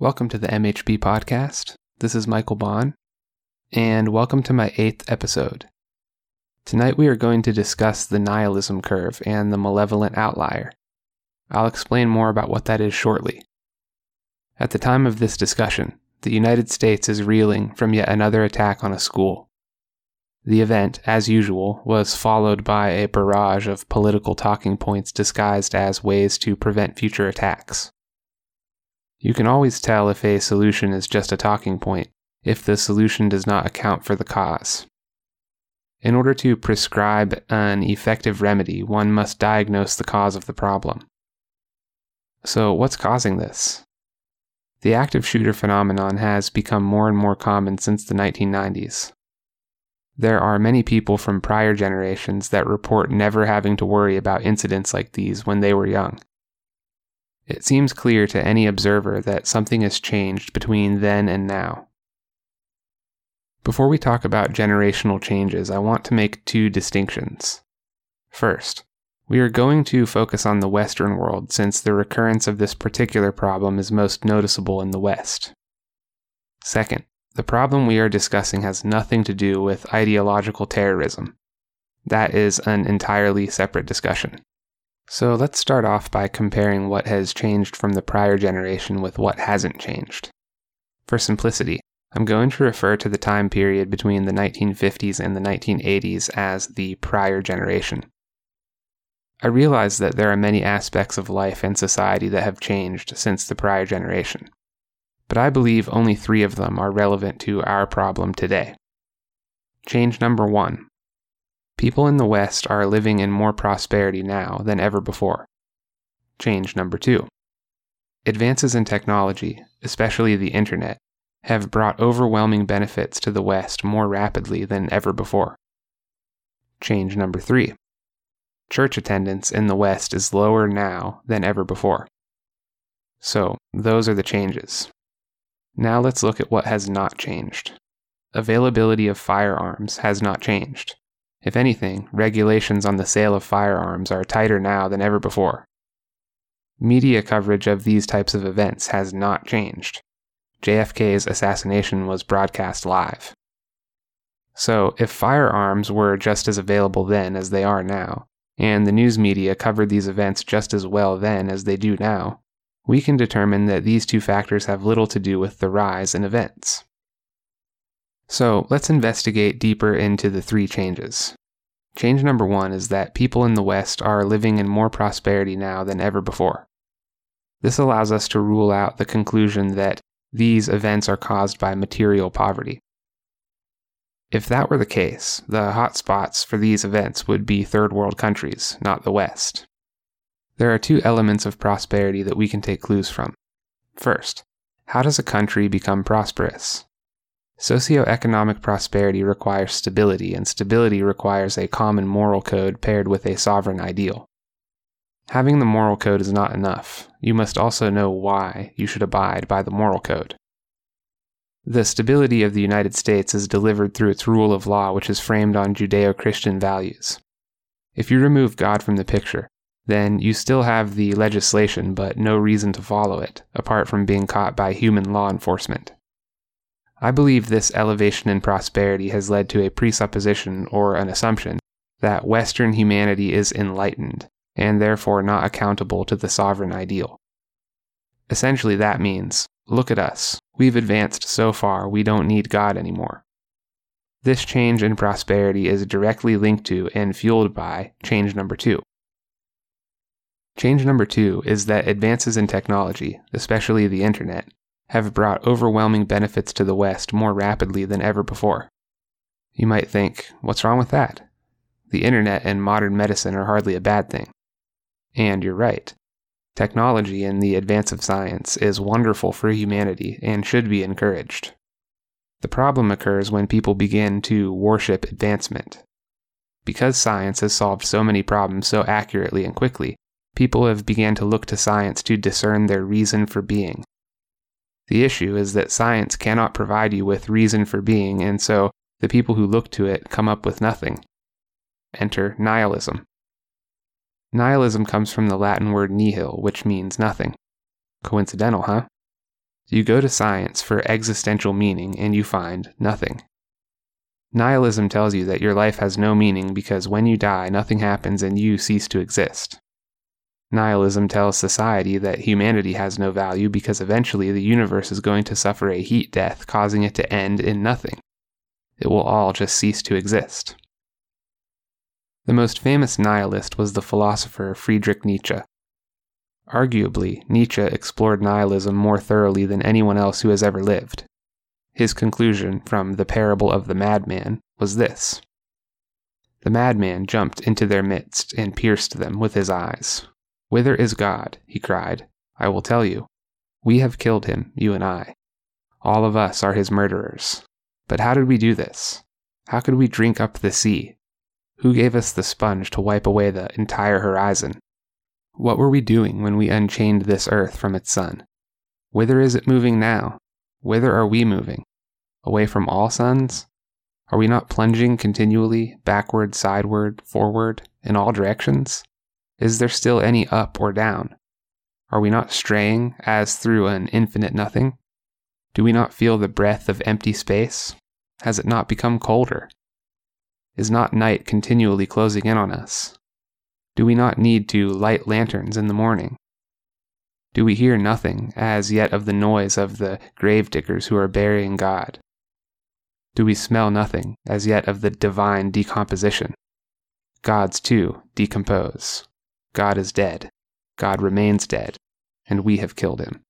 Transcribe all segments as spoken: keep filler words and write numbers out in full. Welcome to the M H B Podcast. This is Michael Bond, and welcome to my eighth episode. Tonight we are going to discuss the nihilism curve and the malevolent outlier. I'll explain more about what that is shortly. At the time of this discussion, the United States is reeling from yet another attack on a school. The event, as usual, was followed by a barrage of political talking points disguised as ways to prevent future attacks. You can always tell if a solution is just a talking point, if the solution does not account for the cause. In order to prescribe an effective remedy, one must diagnose the cause of the problem. So, what's causing this? The active shooter phenomenon has become more and more common since the nineteen nineties. There are many people from prior generations that report never having to worry about incidents like these when they were young. It seems clear to any observer that something has changed between then and now. Before we talk about generational changes, I want to make two distinctions. First, we are going to focus on the Western world since the recurrence of this particular problem is most noticeable in the West. Second, the problem we are discussing has nothing to do with ideological terrorism. That is an entirely separate discussion. So let's start off by comparing what has changed from the prior generation with what hasn't changed. For simplicity, I'm going to refer to the time period between the nineteen fifties and the nineteen eighties as the prior generation. I realize that there are many aspects of life and society that have changed since the prior generation, but I believe only three of them are relevant to our problem today. Change number one. People in the West are living in more prosperity now than ever before. Change number two. Advances in technology, especially the internet, have brought overwhelming benefits to the West more rapidly than ever before. Change number three. Church attendance in the West is lower now than ever before. So, those are the changes. Now let's look at what has not changed. Availability of firearms has not changed. If anything, regulations on the sale of firearms are tighter now than ever before. Media coverage of these types of events has not changed. J F K's assassination was broadcast live. So, if firearms were just as available then as they are now, and the news media covered these events just as well then as they do now, we can determine that these two factors have little to do with the rise in events. So, let's investigate deeper into the three changes. Change number one is that people in the West are living in more prosperity now than ever before. This allows us to rule out the conclusion that these events are caused by material poverty. If that were the case, the hotspots for these events would be third world countries, not the West. There are two elements of prosperity that we can take clues from. First, how does a country become prosperous? Socioeconomic prosperity requires stability, and stability requires a common moral code paired with a sovereign ideal. Having the moral code is not enough. You must also know why you should abide by the moral code. The stability of the United States is delivered through its rule of law, which is framed on Judeo-Christian values. If you remove God from the picture, then you still have the legislation but no reason to follow it, apart from being caught by human law enforcement. I believe this elevation in prosperity has led to a presupposition or an assumption that Western humanity is enlightened, and therefore not accountable to the sovereign ideal. Essentially that means, look at us, we've advanced so far we don't need God anymore. This change in prosperity is directly linked to and fueled by change number two. Change number two is that advances in technology, especially the internet, have brought overwhelming benefits to the West more rapidly than ever before. You might think, what's wrong with that? The internet and modern medicine are hardly a bad thing. And you're right. Technology and the advance of science is wonderful for humanity and should be encouraged. The problem occurs when people begin to worship advancement. Because science has solved so many problems so accurately and quickly, people have begun to look to science to discern their reason for being. The issue is that science cannot provide you with reason for being, and so the people who look to it come up with nothing. Enter nihilism. Nihilism comes from the Latin word nihil, which means nothing. Coincidental, huh? You go to science for existential meaning and you find nothing. Nihilism tells you that your life has no meaning because when you die, nothing happens and you cease to exist. Nihilism tells society that humanity has no value because eventually the universe is going to suffer a heat death, causing it to end in nothing. It will all just cease to exist. The most famous nihilist was the philosopher Friedrich Nietzsche. Arguably, Nietzsche explored nihilism more thoroughly than anyone else who has ever lived. His conclusion from The Parable of the Madman was this: the madman jumped into their midst and pierced them with his eyes. "Whither is God?" he cried. "I will tell you. We have killed him, you and I. All of us are his murderers. But how did we do this? How could we drink up the sea? Who gave us the sponge to wipe away the entire horizon? What were we doing when we unchained this earth from its sun? Whither is it moving now? Whither are we moving? Away from all suns? Are we not plunging continually, backward, sideward, forward, in all directions? Is there still any up or down? Are we not straying as through an infinite nothing? Do we not feel the breath of empty space? Has it not become colder? Is not night continually closing in on us? Do we not need to light lanterns in the morning? Do we hear nothing as yet of the noise of the gravediggers who are burying God? Do we smell nothing as yet of the divine decomposition? Gods, too, decompose. God is dead. God remains dead, and we have killed him."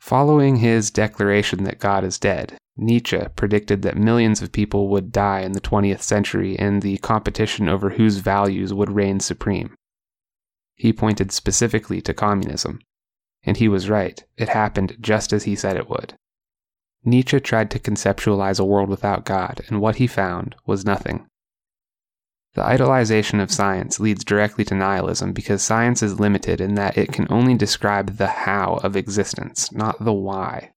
Following his declaration that God is dead, Nietzsche predicted that millions of people would die in the twentieth century in the competition over whose values would reign supreme. He pointed specifically to communism, and he was right. It happened just as he said it would. Nietzsche tried to conceptualize a world without God, and what he found was nothing. The idolization of science leads directly to nihilism because science is limited in that it can only describe the how of existence, not the why.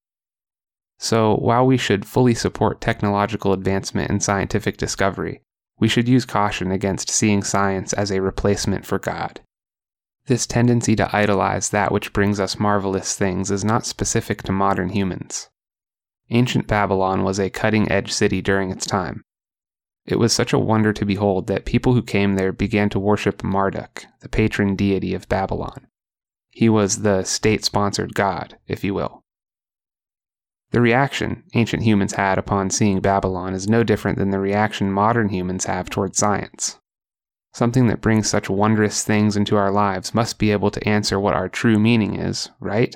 So, while we should fully support technological advancement and scientific discovery, we should use caution against seeing science as a replacement for God. This tendency to idolize that which brings us marvelous things is not specific to modern humans. Ancient Babylon was a cutting-edge city during its time. It was such a wonder to behold that people who came there began to worship Marduk, the patron deity of Babylon. He was the state-sponsored god, if you will. The reaction ancient humans had upon seeing Babylon is no different than the reaction modern humans have toward science. Something that brings such wondrous things into our lives must be able to answer what our true meaning is, right?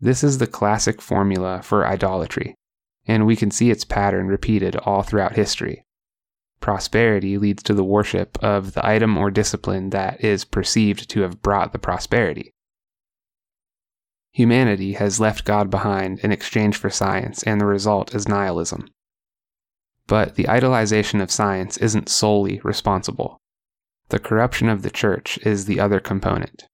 This is the classic formula for idolatry, and we can see its pattern repeated all throughout history. Prosperity leads to the worship of the item or discipline that is perceived to have brought the prosperity. Humanity has left God behind in exchange for science, and the result is nihilism. But the idolization of science isn't solely responsible. The corruption of the church is the other component.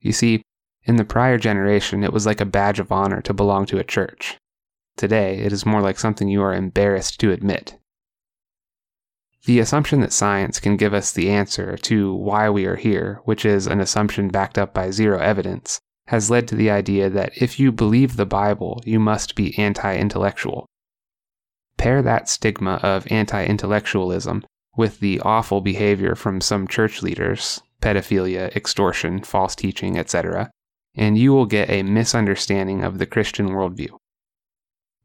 You see, in the prior generation, it was like a badge of honor to belong to a church. Today, it is more like something you are embarrassed to admit. The assumption that science can give us the answer to why we are here, which is an assumption backed up by zero evidence, has led to the idea that if you believe the Bible, you must be anti-intellectual. Pair that stigma of anti-intellectualism with the awful behavior from some church leaders, pedophilia, extortion, false teaching, et cetera, and you will get a misunderstanding of the Christian worldview.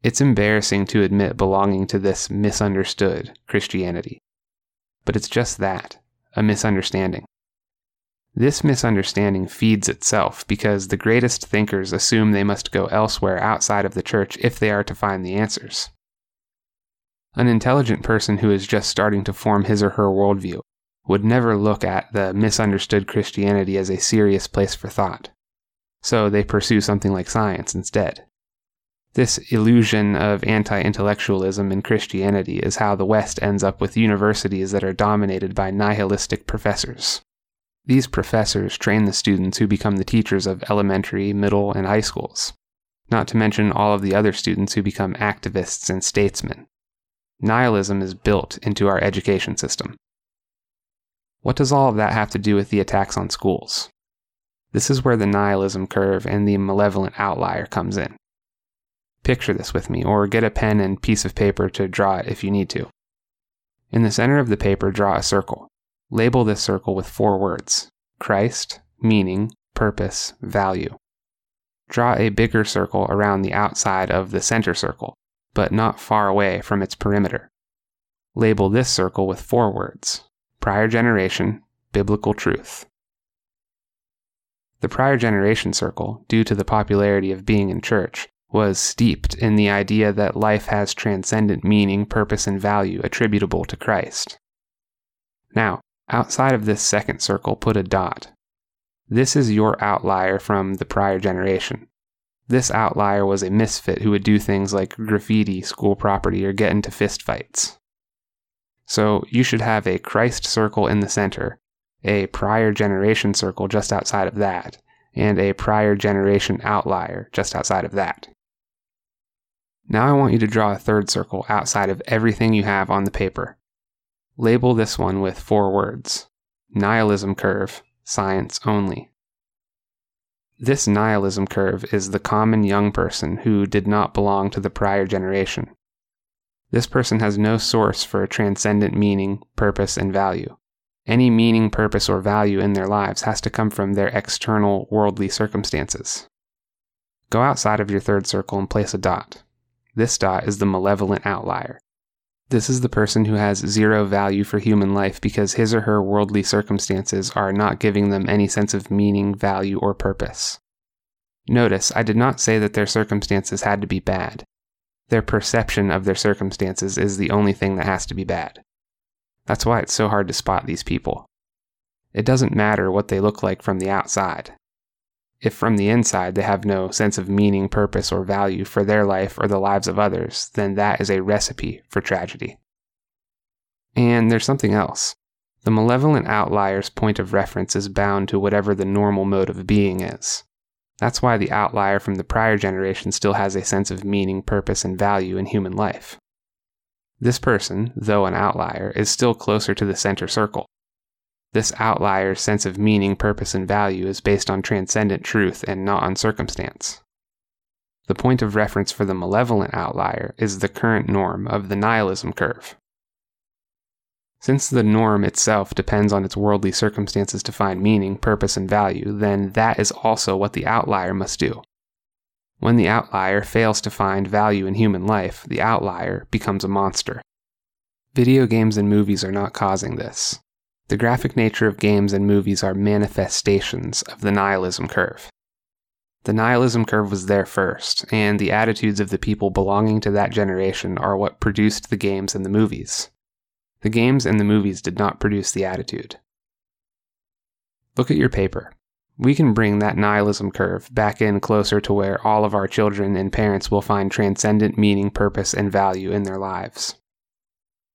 It's embarrassing to admit belonging to this misunderstood Christianity. But it's just that, a misunderstanding. This misunderstanding feeds itself because the greatest thinkers assume they must go elsewhere outside of the church if they are to find the answers. An intelligent person who is just starting to form his or her worldview would never look at the misunderstood Christianity as a serious place for thought. So they pursue something like science instead. This illusion of anti-intellectualism in Christianity is how the West ends up with universities that are dominated by nihilistic professors. These professors train the students who become the teachers of elementary, middle, and high schools, not to mention all of the other students who become activists and statesmen. Nihilism is built into our education system. What does all of that have to do with the attacks on schools? This is where the nihilism curve and the malevolent outlier comes in. Picture this with me, or get a pen and piece of paper to draw it if you need to. In the center of the paper, draw a circle. Label this circle with four words: Christ, meaning, purpose, value. Draw a bigger circle around the outside of the center circle, but not far away from its perimeter. Label this circle with four words: prior generation, biblical truth. The prior generation circle, due to the popularity of being in church, was steeped in the idea that life has transcendent meaning, purpose, and value attributable to Christ. Now, outside of this second circle, put a dot. This is your outlier from the prior generation. This outlier was a misfit who would do things like graffiti school property or get into fistfights. So you should have a Christ circle in the center, a prior generation circle just outside of that, and a prior generation outlier just outside of that. Now I want you to draw a third circle outside of everything you have on the paper. Label this one with four words: nihilism curve, science only. This nihilism curve is the common young person who did not belong to the prior generation. This person has no source for transcendent meaning, purpose, and value. Any meaning, purpose, or value in their lives has to come from their external, worldly circumstances. Go outside of your third circle and place a dot. This dot is the malevolent outlier. This is the person who has zero value for human life because his or her worldly circumstances are not giving them any sense of meaning, value, or purpose. Notice, I did not say that their circumstances had to be bad. Their perception of their circumstances is the only thing that has to be bad. That's why it's so hard to spot these people. It doesn't matter what they look like from the outside. If from the inside they have no sense of meaning, purpose, or value for their life or the lives of others, then that is a recipe for tragedy. And there's something else. The malevolent outlier's point of reference is bound to whatever the normal mode of being is. That's why the outlier from the prior generation still has a sense of meaning, purpose, and value in human life. This person, though an outlier, is still closer to the center circle. This outlier's sense of meaning, purpose, and value is based on transcendent truth and not on circumstance. The point of reference for the malevolent outlier is the current norm of the nihilism curve. Since the norm itself depends on its worldly circumstances to find meaning, purpose, and value, then that is also what the outlier must do. When the outlier fails to find value in human life, the outlier becomes a monster. Video games and movies are not causing this. The graphic nature of games and movies are manifestations of the nihilism curve. The nihilism curve was there first, and the attitudes of the people belonging to that generation are what produced the games and the movies. The games and the movies did not produce the attitude. Look at your paper. We can bring that nihilism curve back in closer to where all of our children and parents will find transcendent meaning, purpose, and value in their lives.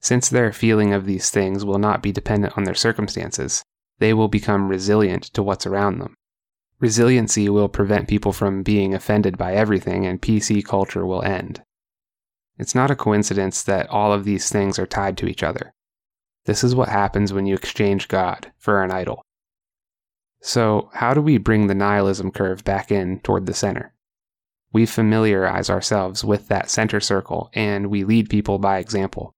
Since their feeling of these things will not be dependent on their circumstances, they will become resilient to what's around them. Resiliency will prevent people from being offended by everything, and P C culture will end. It's not a coincidence that all of these things are tied to each other. This is what happens when you exchange God for an idol. So, how do we bring the nihilism curve back in toward the center? We familiarize ourselves with that center circle, and we lead people by example.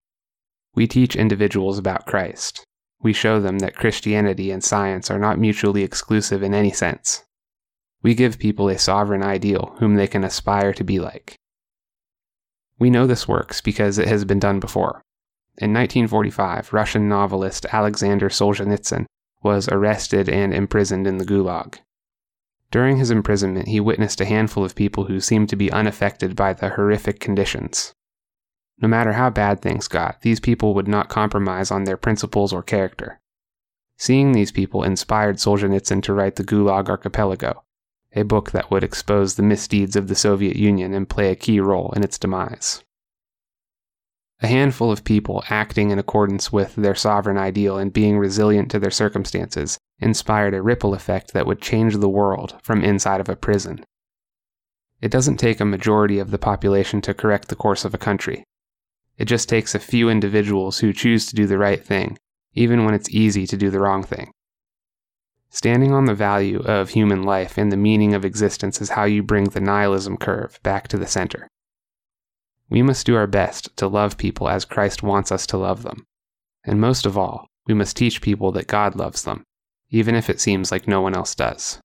We teach individuals about Christ. We show them that Christianity and science are not mutually exclusive in any sense. We give people a sovereign ideal whom they can aspire to be like. We know this works because it has been done before. In nineteen forty-five, Russian novelist Alexander Solzhenitsyn was arrested and imprisoned in the Gulag. During his imprisonment, he witnessed a handful of people who seemed to be unaffected by the horrific conditions. No matter how bad things got, these people would not compromise on their principles or character. Seeing these people inspired Solzhenitsyn to write The Gulag Archipelago, a book that would expose the misdeeds of the Soviet Union and play a key role in its demise. A handful of people acting in accordance with their sovereign ideal and being resilient to their circumstances inspired a ripple effect that would change the world from inside of a prison. It doesn't take a majority of the population to correct the course of a country. It just takes a few individuals who choose to do the right thing, even when it's easy to do the wrong thing. Standing on the value of human life and the meaning of existence is how you bring the nihilism curve back to the center. We must do our best to love people as Christ wants us to love them. And most of all, we must teach people that God loves them, even if it seems like no one else does.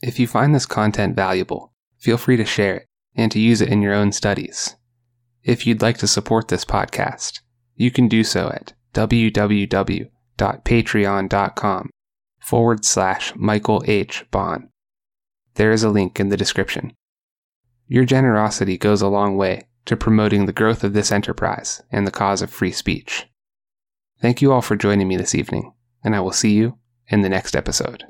If you find this content valuable, feel free to share it and to use it in your own studies. If you'd like to support this podcast, you can do so at www.patreon.com forward slash Michael H. Bond. There is a link in the description. Your generosity goes a long way to promoting the growth of this enterprise and the cause of free speech. Thank you all for joining me this evening, and I will see you in the next episode.